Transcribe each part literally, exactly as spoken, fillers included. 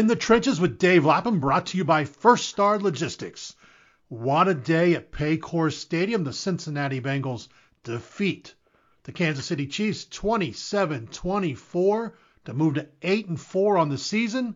in the trenches with Dave Lapham, brought to you by First Star Logistics. What a day at Paycor Stadium. The Cincinnati Bengals defeat the Kansas City Chiefs twenty-seven twenty-four to move to eight and four on the season.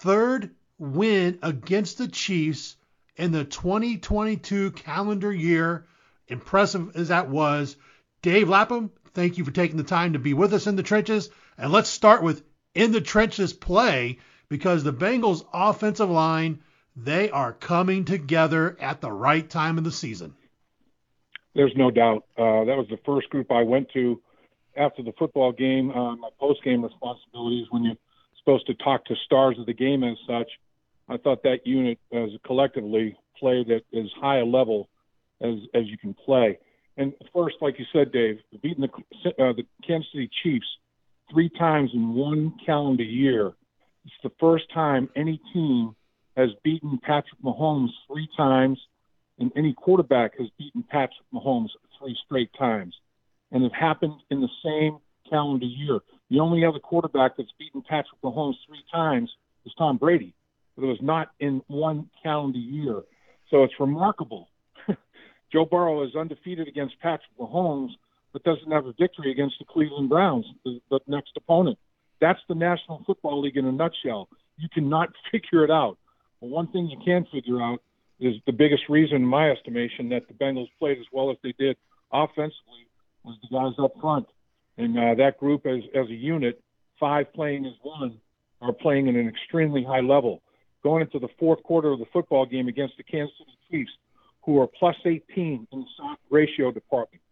Third win against the Chiefs in the twenty twenty-two calendar year. Impressive as that was. Dave Lapham, thank you for taking the time to be with us in the trenches. And let's start with in the trenches play, because the Bengals offensive line, they are coming together at the right time of the season. There's no doubt. Uh, that was the first group I went to after the football game. Uh, my post-game responsibilities, when you're supposed to talk to stars of the game and such, I thought that unit as collectively played at as high a level as, as you can play. And first, like you said, Dave, beating the, uh, the Kansas City Chiefs three times in one calendar year. It's the first time any team has beaten Patrick Mahomes three times, and any quarterback has beaten Patrick Mahomes three straight times. And it happened in the same calendar year. The only other quarterback that's beaten Patrick Mahomes three times is Tom Brady. But it was not in one calendar year. So it's remarkable. Joe Burrow is undefeated against Patrick Mahomes, but doesn't have a victory against the Cleveland Browns, the, the next opponent. That's the National Football League in a nutshell. You cannot figure it out. But one thing you can figure out is the biggest reason, in my estimation, that the Bengals played as well as they did offensively was the guys up front. And uh, that group as, as a unit, five playing as one, are playing at an extremely high level. Going into the fourth quarter of the football game against the Kansas City Chiefs, who are plus eighteen in the sack ratio department.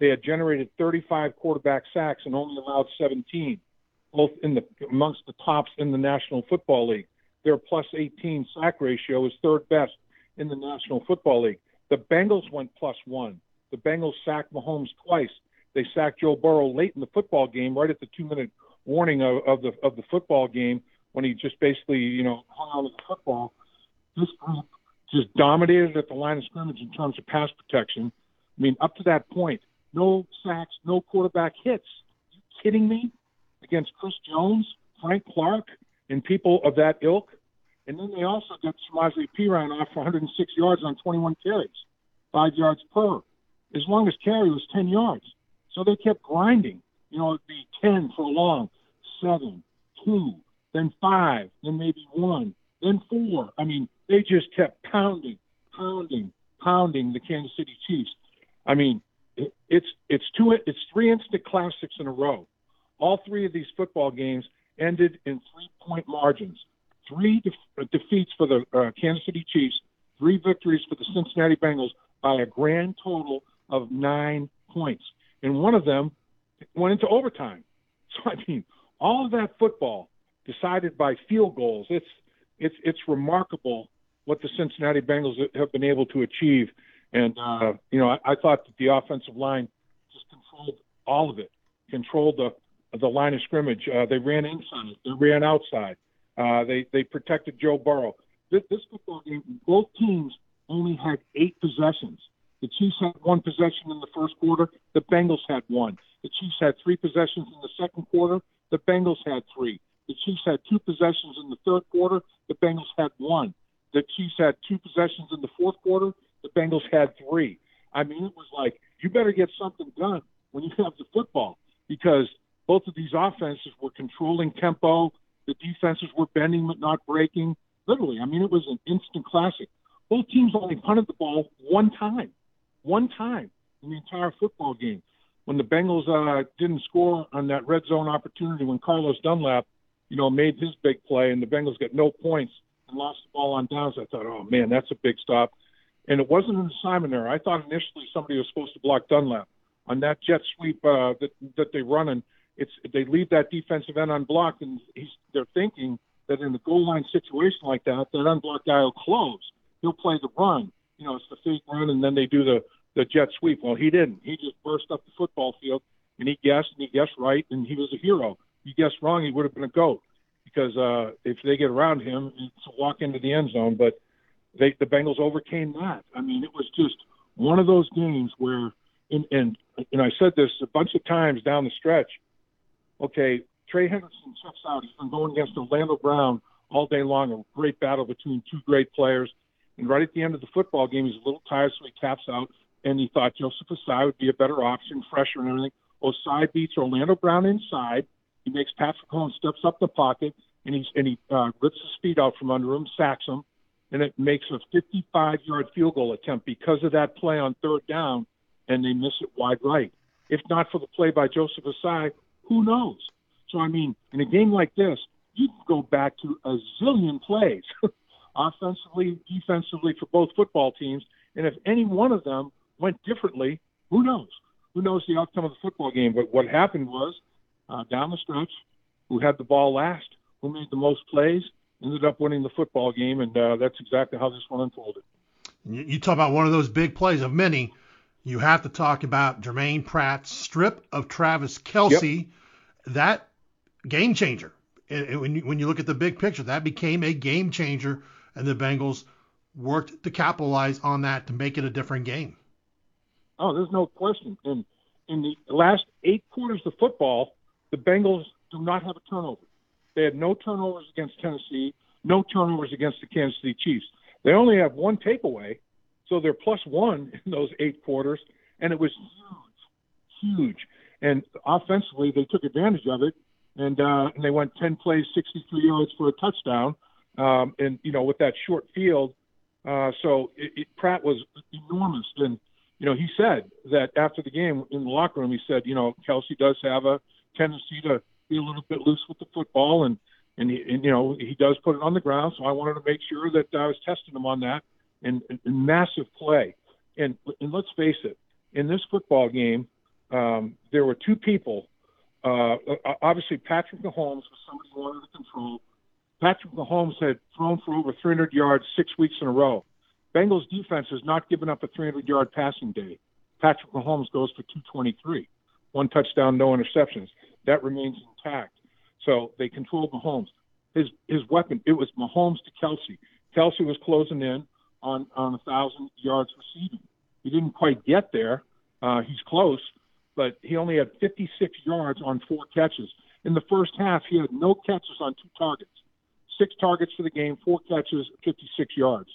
They had generated thirty-five quarterback sacks and only allowed seventeen, both in the amongst the tops in the National Football League. Their plus eighteen sack ratio is third best in the National Football League. The Bengals went plus one. The Bengals sacked Mahomes twice. They sacked Joe Burrow late in the football game, right at the two-minute warning of, of the of the football game, when he just basically, you know, hung on to the football. This group just dominated at the line of scrimmage in terms of pass protection. I mean, up to that point, no sacks, no quarterback hits. Are you kidding me? Against Chris Jones, Frank Clark, and people of that ilk. And then they also got Samaje Perine off for one hundred six yards on twenty-one carries, five yards per. His longest carry was ten yards. So they kept grinding. You know, it'd be ten for long, seven, two, then five, then maybe one, then four. I mean, they just kept pounding, pounding, pounding the Kansas City Chiefs. I mean, it, it's it's two it's three instant classics in a row. All three of these football games ended in three-point margins. Three def- defeats for the uh, Kansas City Chiefs, three victories for the Cincinnati Bengals by a grand total of nine points. And one of them went into overtime. So, I mean, all of that football decided by field goals. It's it's it's remarkable what the Cincinnati Bengals have been able to achieve. And, uh, you know, I, I thought that the offensive line just controlled all of it, controlled the the line of scrimmage. Uh, they ran inside. They ran outside. Uh, they, they protected Joe Burrow. This, this football game, both teams only had eight possessions. The Chiefs had one possession in the first quarter. The Bengals had one. The Chiefs had three possessions in the second quarter. The Bengals had three. The Chiefs had two possessions in the third quarter. The Bengals had one. The Chiefs had two possessions in the fourth quarter. The Bengals had three. I mean, it was like, you better get something done when you have the football, because both of these offenses were controlling tempo. The defenses were bending but not breaking. Literally, I mean, it was an instant classic. Both teams only punted the ball one time, one time in the entire football game. When the Bengals uh, didn't score on that red zone opportunity, when Carlos Dunlap, you know, made his big play and the Bengals got no points and lost the ball on downs, I thought, oh, man, that's a big stop. And it wasn't an assignment error. I thought initially somebody was supposed to block Dunlap. On that jet sweep uh, that, that they run in, it's, they leave that defensive end unblocked, and he's, they're thinking that in the goal line situation like that, that unblocked guy will close. He'll play the run. You know, it's the fake run, and then they do the, the jet sweep. Well, he didn't. He just burst up the football field, and he guessed, and he guessed right, and he was a hero. He guessed wrong, he would have been a GOAT, because uh, if they get around him, it's a walk into the end zone. But they, the Bengals overcame that. I mean, it was just one of those games where, and, and, and I said this a bunch of times down the stretch, okay, Trey Henderson checks out. He's been going against Orlando Brown all day long, a great battle between two great players. And right at the end of the football game, he's a little tired, so he taps out, and he thought Joseph Ossai would be a better option, fresher and everything. Ossai beats Orlando Brown inside. He makes Patrick Mahomes steps up the pocket, and, he's, and he uh, rips his feet out from under him, sacks him, and it makes a fifty-five-yard field goal attempt because of that play on third down, and they miss it wide right. If not for the play by Joseph Ossai, who knows? So, I mean, in a game like this, you can go back to a zillion plays, offensively, defensively, for both football teams, and if any one of them went differently, who knows? Who knows the outcome of the football game? But what happened was, uh, down the stretch, who had the ball last, who made the most plays, ended up winning the football game, and uh, that's exactly how this one unfolded. You talk about one of those big plays of many. You have to talk about Jermaine Pratt's strip of Travis Kelce. Yep. That game changer. And when you, when you look at the big picture, that became a game changer, and the Bengals worked to capitalize on that to make it a different game. Oh, there's no question. In, in the last eight quarters of football, the Bengals do not have a turnover. They had no turnovers against Tennessee, no turnovers against the Kansas City Chiefs. They only have one takeaway, so they're plus one in those eight quarters, and it was huge, huge. And offensively, they took advantage of it, and, uh, and they went ten plays, sixty-three yards for a touchdown, um, and, you know, with that short field. Uh, so it, it, Pratt was enormous. And, you know, he said that after the game in the locker room, he said, you know, Kelce does have a tendency to be a little bit loose with the football, and and, he, and you know he does put it on the ground. So I wanted to make sure that I was testing him on that. And, and, and massive play. And and let's face it, in this football game, um, there were two people. Uh, obviously, Patrick Mahomes was somebody who wanted to control. Patrick Mahomes had thrown for over three hundred yards six weeks in a row. Bengals defense has not given up a three hundred yard passing day. Patrick Mahomes goes for two twenty-three, one touchdown, no interceptions. That remains intact. So they controlled Mahomes. His his weapon, it was Mahomes to Kelce. Kelce was closing in on, on one thousand yards receiving. He didn't quite get there. Uh, he's close, but he only had fifty-six yards on four catches. In the first half, he had no catches on two targets. Six targets for the game, four catches, fifty-six yards.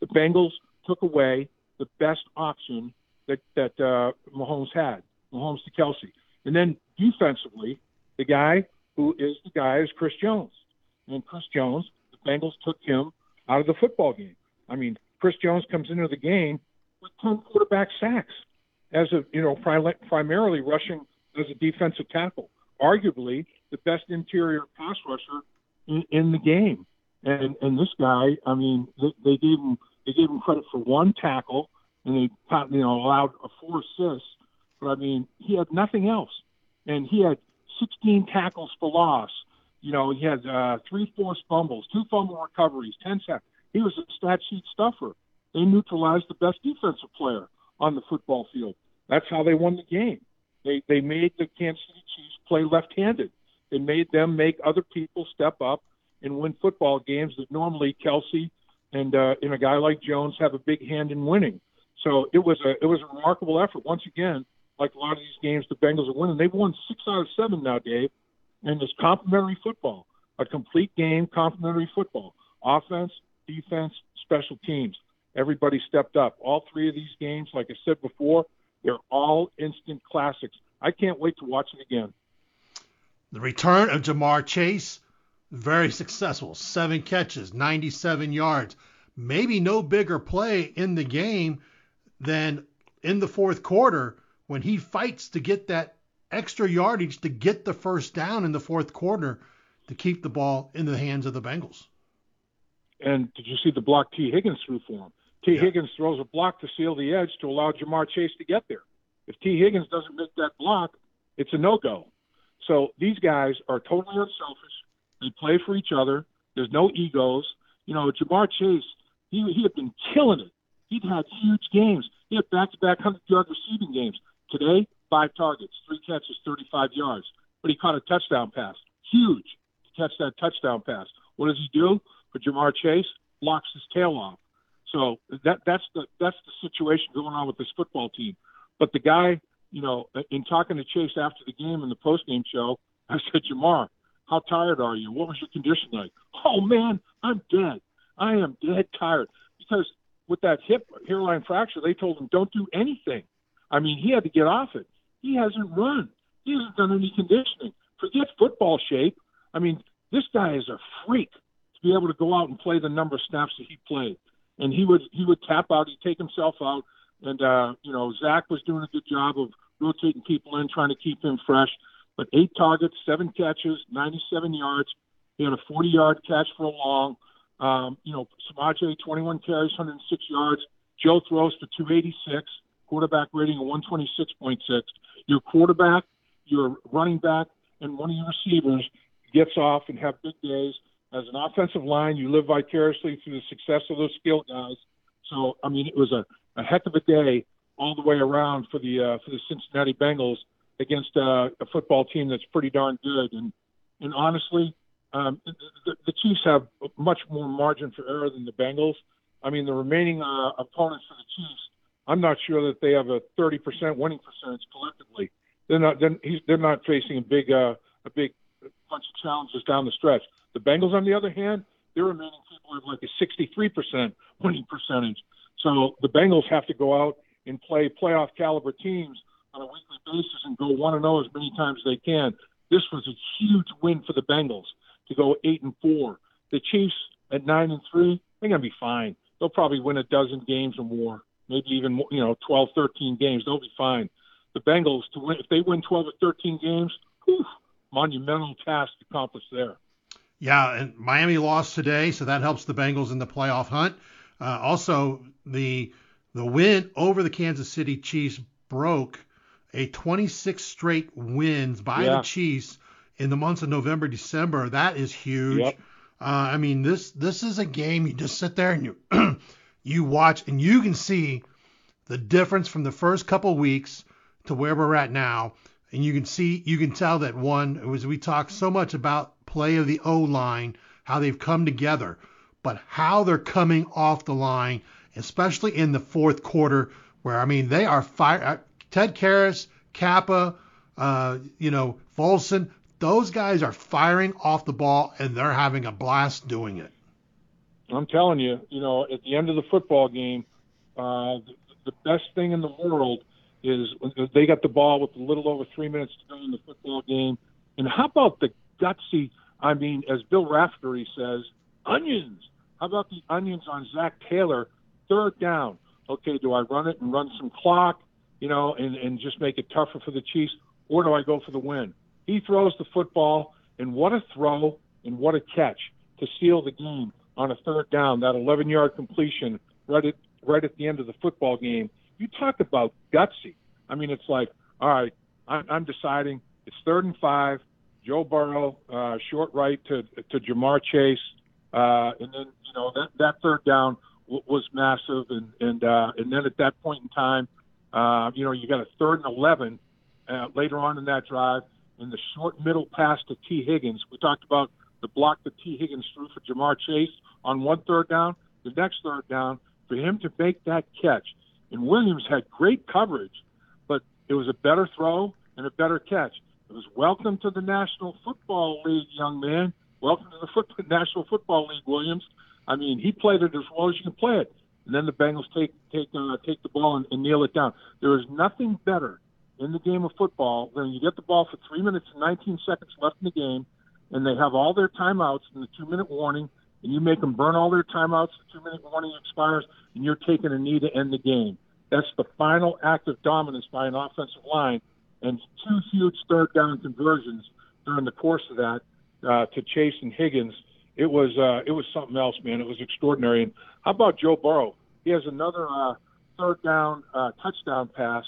The Bengals took away the best option that, that uh, Mahomes had, Mahomes to Kelce. And then defensively, the guy who is the guy is Chris Jones. And Chris Jones, the Bengals took him out of the football game. I mean, Chris Jones comes into the game with ten quarterback sacks as a, you know, primarily rushing as a defensive tackle, arguably the best interior pass rusher in, in the game. And and this guy, I mean, they gave him they gave him credit for one tackle, and they, you know, allowed a four assists. But, I mean, he had nothing else. And he had sixteen tackles for loss. You know, he had uh, three forced fumbles, two fumble recoveries, ten sacks. He was a stat sheet stuffer. They neutralized the best defensive player on the football field. That's how they won the game. They they made the Kansas City Chiefs play left-handed. They made them make other people step up and win football games that normally Kelce and, uh, and a guy like Jones have a big hand in winning. So it was a it was a remarkable effort. Once again, like a lot of these games, the Bengals are winning. They've won six out of seven now, Dave, and it's complimentary football, a complete game, complimentary football. Offense, defense, special teams. Everybody stepped up. All three of these games, like I said before, they're all instant classics. I can't wait to watch it again. The return of Ja'Marr Chase, very successful. Seven catches, ninety-seven yards. Maybe no bigger play in the game than in the fourth quarter, when he fights to get that extra yardage to get the first down in the fourth quarter to keep the ball in the hands of the Bengals. And did you see the block T. Higgins threw for him? T. Yeah. Higgins throws a block to seal the edge to allow Ja'Marr Chase to get there. If T. Higgins doesn't make that block, it's a no-go. So these guys are totally unselfish. They play for each other. There's no egos. You know, Ja'Marr Chase, he, he had been killing it. He'd had huge games. He had back-to-back one hundred yard receiving games. Today, five targets, three catches, thirty-five yards. But he caught a touchdown pass. Huge to catch that touchdown pass. What does he do for Ja'Marr Chase? Blocks his tail off. So that that's the that's the situation going on with this football team. But the guy, you know, in talking to Chase after the game in the postgame show, I said, Ja'Marr, How tired are you? What was your condition like? Oh, man, I'm dead. I am dead tired. Because with that hip hairline fracture, they told him, don't do anything. I mean, he had to get off it. He hasn't run. He hasn't done any conditioning. Forget football shape. I mean, this guy is a freak to be able to go out and play the number of snaps that he played. And he would he would tap out. He'd take himself out. And, uh, you know, Zach was doing a good job of rotating people in, trying to keep him fresh. But eight targets, seven catches, ninety-seven yards. He had a forty-yard catch for a long. Um, you know, Samaje, twenty-one carries, one hundred six yards. Joe throws for two eighty-six, quarterback rating of one twenty-six point six. Your quarterback, your running back, and one of your receivers gets off and have big days. As an offensive line, you live vicariously through the success of those skilled guys. So, I mean, it was a, a heck of a day all the way around for the uh, for the Cincinnati Bengals against uh, a football team that's pretty darn good. And, and honestly, um, the, the Chiefs have much more margin for error than the Bengals. I mean, the remaining uh, opponents for the Chiefs, I'm not sure that they have a thirty percent winning percentage collectively. They're not they're, they're not facing a big uh, a big bunch of challenges down the stretch. The Bengals, on the other hand, their remaining people have like a sixty-three percent winning percentage. So the Bengals have to go out and play playoff caliber teams on a weekly basis and go one and zero as many times as they can. This was a huge win for the Bengals to go eight and four. The Chiefs at nine and three, they're gonna be fine. They'll probably win a dozen games or more, maybe even you know twelve, thirteen games. They'll be fine. The Bengals to win, if they win twelve or thirteen games, whew, monumental task accomplished there. Yeah, and Miami lost today, so that helps the Bengals in the playoff hunt. Uh, also, the the win over the Kansas City Chiefs broke a twenty-six straight wins by yeah. the Chiefs in the months of November, December. That is huge. Yep. Uh, I mean, this this is a game you just sit there and you you watch and you can see the difference from the first couple weeks to where we're at now, and you can see, you can tell that one, it was, we talked so much about play of the O-line, how they've come together, but how they're coming off the line, especially in the fourth quarter, where, I mean, they are fire. Ted Karras, Kappa, uh, you know, Folson, those guys are firing off the ball, and they're having a blast doing it. I'm telling you, you know, at the end of the football game, uh, the, the best thing in the world is they got the ball with a little over three minutes to go in the football game. And how about the gutsy, I mean, as Bill Raftery says, onions. How about the onions on Zach Taylor, third down? Okay, do I run it and run some clock, you know, and, and just make it tougher for the Chiefs, or do I go for the win? He throws the football, and what a throw and what a catch to seal the game on a third down, that eleven-yard completion right at, right at the end of the football game. You talk about gutsy. I mean, it's like, all right, I'm, I'm deciding. It's third and five. Joe Burrow, uh, short right to to Ja'Marr Chase, uh, and then you know that, that third down w- was massive. And and uh, and then at that point in time, uh, you know, you got a third and eleven uh, later on in that drive, and the short middle pass to T. Higgins. We talked about the block that T. Higgins threw for Ja'Marr Chase on one third down. The next third down for him to make that catch. And Williams had great coverage, but it was a better throw and a better catch. It was welcome to the National Football League, young man. Welcome to the foot- National Football League, Williams. I mean, he played it as well as you can play it. And then the Bengals take take uh, take the ball and, and kneel it down. There is nothing better in the game of football than you get the ball for three minutes and nineteen seconds left in the game, and they have all their timeouts and the two-minute warning, and you make them burn all their timeouts, the two-minute warning expires, and you're taking a knee to end the game. That's the final act of dominance by an offensive line, and two huge third-down conversions during the course of that uh, to Chase and Higgins. It was uh, it was something else, man. It was extraordinary. And how about Joe Burrow? He has another uh, third-down uh, touchdown pass.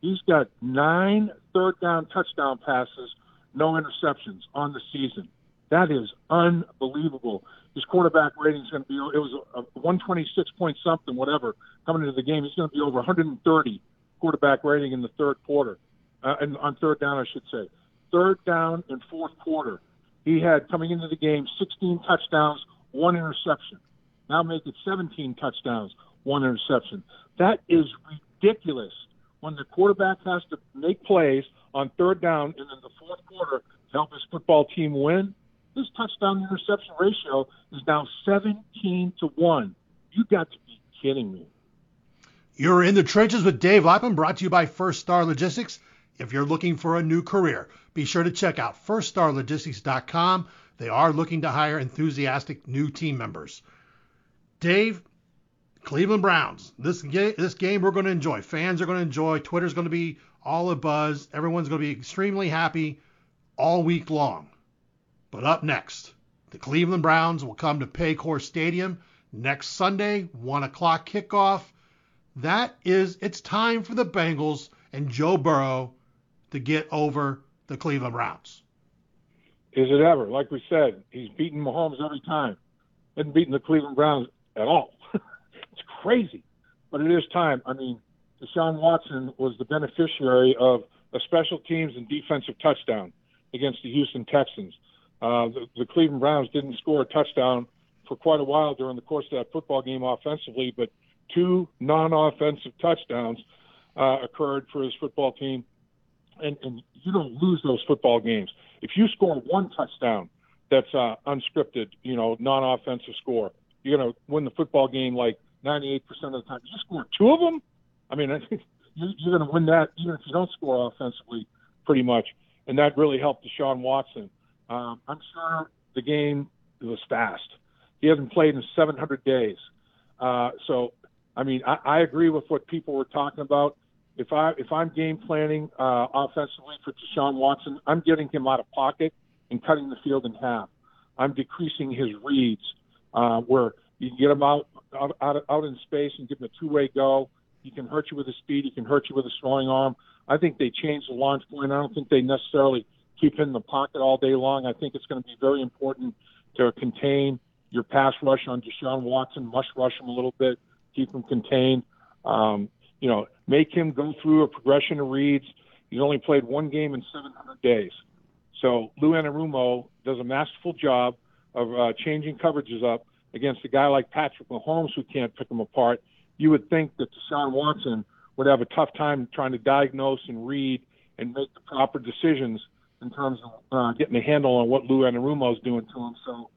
He's got nine third-down touchdown passes, no interceptions on the season. That is unbelievable. His quarterback rating is going to be, it was a one twenty-six point something, whatever, coming into the game. He's going to be over one hundred thirty quarterback rating in the third quarter, uh, and on third down, I should say. Third down and fourth quarter. He had, coming into the game, sixteen touchdowns, one interception. Now make it seventeen touchdowns, one interception. That is ridiculous. When the quarterback has to make plays on third down and in the fourth quarter help his football team win. His touchdown interception ratio is now seventeen to one. You got to be kidding me. You're in the trenches with Dave Lapham, brought to you by First Star Logistics. If you're looking for a new career, be sure to check out first star logistics dot com. They are looking to hire enthusiastic new team members. Dave, Cleveland Browns. This ga- this game we're going to enjoy. Fans are going to enjoy. Twitter's going to be all abuzz. Everyone's going to be extremely happy all week long. But up next, the Cleveland Browns will come to Paycor Stadium next Sunday, one o'clock kickoff. That is, it's time for the Bengals and Joe Burrow to get over the Cleveland Browns. Is it ever? Like we said, he's beaten Mahomes every time. Hasn't beaten the Cleveland Browns at all. It's crazy. But it is time. I mean, Deshaun Watson was the beneficiary of a special teams and defensive touchdown against the Houston Texans. Uh, the, the Cleveland Browns didn't score a touchdown for quite a while during the course of that football game offensively, but two non-offensive touchdowns uh, occurred for his football team. And, and you don't lose those football games. If you score one touchdown that's uh, unscripted, you know, non-offensive score, you're going to win the football game like ninety-eight percent of the time. You score two of them? I mean, I think you're going to win that even if you don't score offensively pretty much. And that really helped Deshaun Watson. Um, I'm sure the game was fast. He hasn't played in seven hundred days. Uh, so, I mean, I, I agree with what people were talking about. If, I, if I'm game planning uh, offensively for Deshaun Watson, I'm getting him out of pocket and cutting the field in half. I'm decreasing his reads uh, where you can get him out, out, out, out in space and give him a two-way go. He can hurt you with his speed. He can hurt you with his throwing arm. I think they changed the launch point. I don't think they necessarily – keep him in the pocket all day long. I think it's going to be very important to contain your pass rush on Deshaun Watson, mush rush him a little bit, keep him contained. Um, you know, make him go through a progression of reads. He's only played one game in seven hundred days. So Lou Anarumo does a masterful job of uh, changing coverages up against a guy like Patrick Mahomes who can't pick him apart. You would think that Deshaun Watson would have a tough time trying to diagnose and read and make the proper decisions in terms of uh, getting a handle on what Lou Anarumo is doing to him. So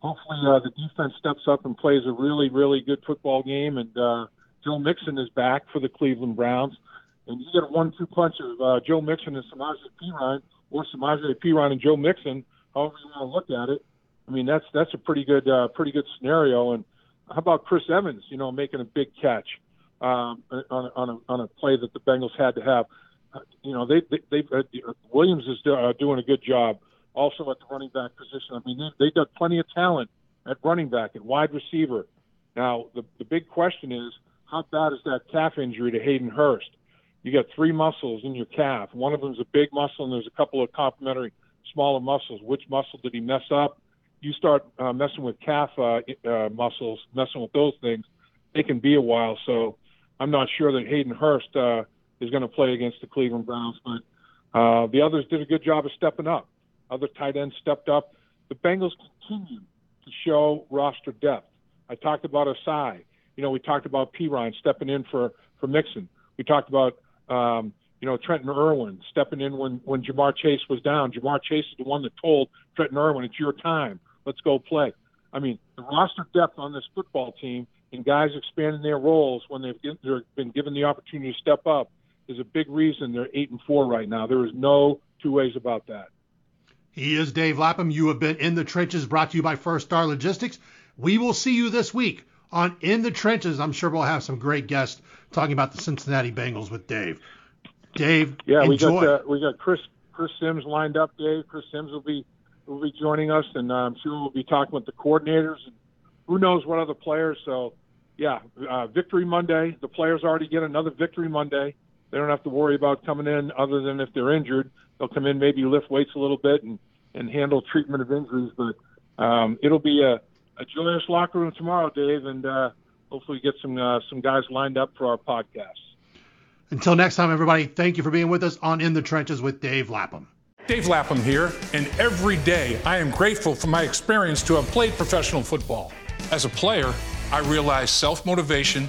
hopefully uh, the defense steps up and plays a really, really good football game. And uh, Joe Mixon is back for the Cleveland Browns. And you get a one two punch of uh, Joe Mixon and Samaje Perine, or Samaje Perine and Joe Mixon, however you want to look at it. I mean, that's that's a pretty good uh, pretty good scenario. And how about Chris Evans, you know, making a big catch um, on, on, a, on a play that the Bengals had to have? You know, they, they, they, uh, Williams is do, uh, doing a good job also at the running back position. I mean, they, they've got plenty of talent at running back and wide receiver. Now, the, the big question is, how bad is that calf injury to Hayden Hurst? You got three muscles in your calf. One of them is a big muscle, and there's a couple of complementary smaller muscles. Which muscle did he mess up? You start uh, messing with calf uh, uh, muscles, messing with those things, it can be a while. So I'm not sure that Hayden Hurst uh, – is going to play against the Cleveland Browns, but uh, the others did a good job of stepping up. Other tight ends stepped up. The Bengals continue to show roster depth. I talked about Ossai. You know, we talked about Perine stepping in for, for Mixon. We talked about, um, you know, Trenton Irwin stepping in when, when Ja'Marr Chase was down. Ja'Marr Chase is the one that told Trenton Irwin, it's your time. Let's go play. I mean, the roster depth on this football team and guys expanding their roles when they've been given the opportunity to step up is a big reason they're eight and four right now. There is no two ways about that. He is Dave Lapham. You have been In the Trenches, brought to you by First Star Logistics. We will see you this week on In the Trenches. I'm sure we'll have some great guests talking about the Cincinnati Bengals with Dave. Dave, yeah, we enjoy. got uh, we got Chris Chris Sims lined up. Dave, Chris Sims will be will be joining us, and I'm sure we'll be talking with the coordinators and who knows what other players. So, yeah, uh, Victory Monday. The players already get another Victory Monday. They don't have to worry about coming in other than if they're injured. They'll come in, maybe lift weights a little bit and, and handle treatment of injuries. But um, it'll be a, a joyous locker room tomorrow, Dave, and uh, hopefully get some uh, some guys lined up for our podcast. Until next time, everybody, thank you for being with us on In the Trenches with Dave Lapham. Dave Lapham here, and every day I am grateful for my experience to have played professional football. As a player, I realized self-motivation,